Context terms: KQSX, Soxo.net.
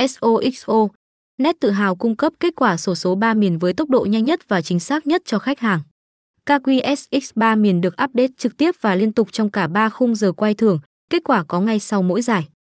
Soxo.net tự hào cung cấp kết quả xổ số 3 miền với tốc độ nhanh nhất và chính xác nhất cho khách hàng. KQSX 3 miền được update trực tiếp và liên tục trong cả 3 khung giờ quay thưởng, kết quả có ngay sau mỗi giải.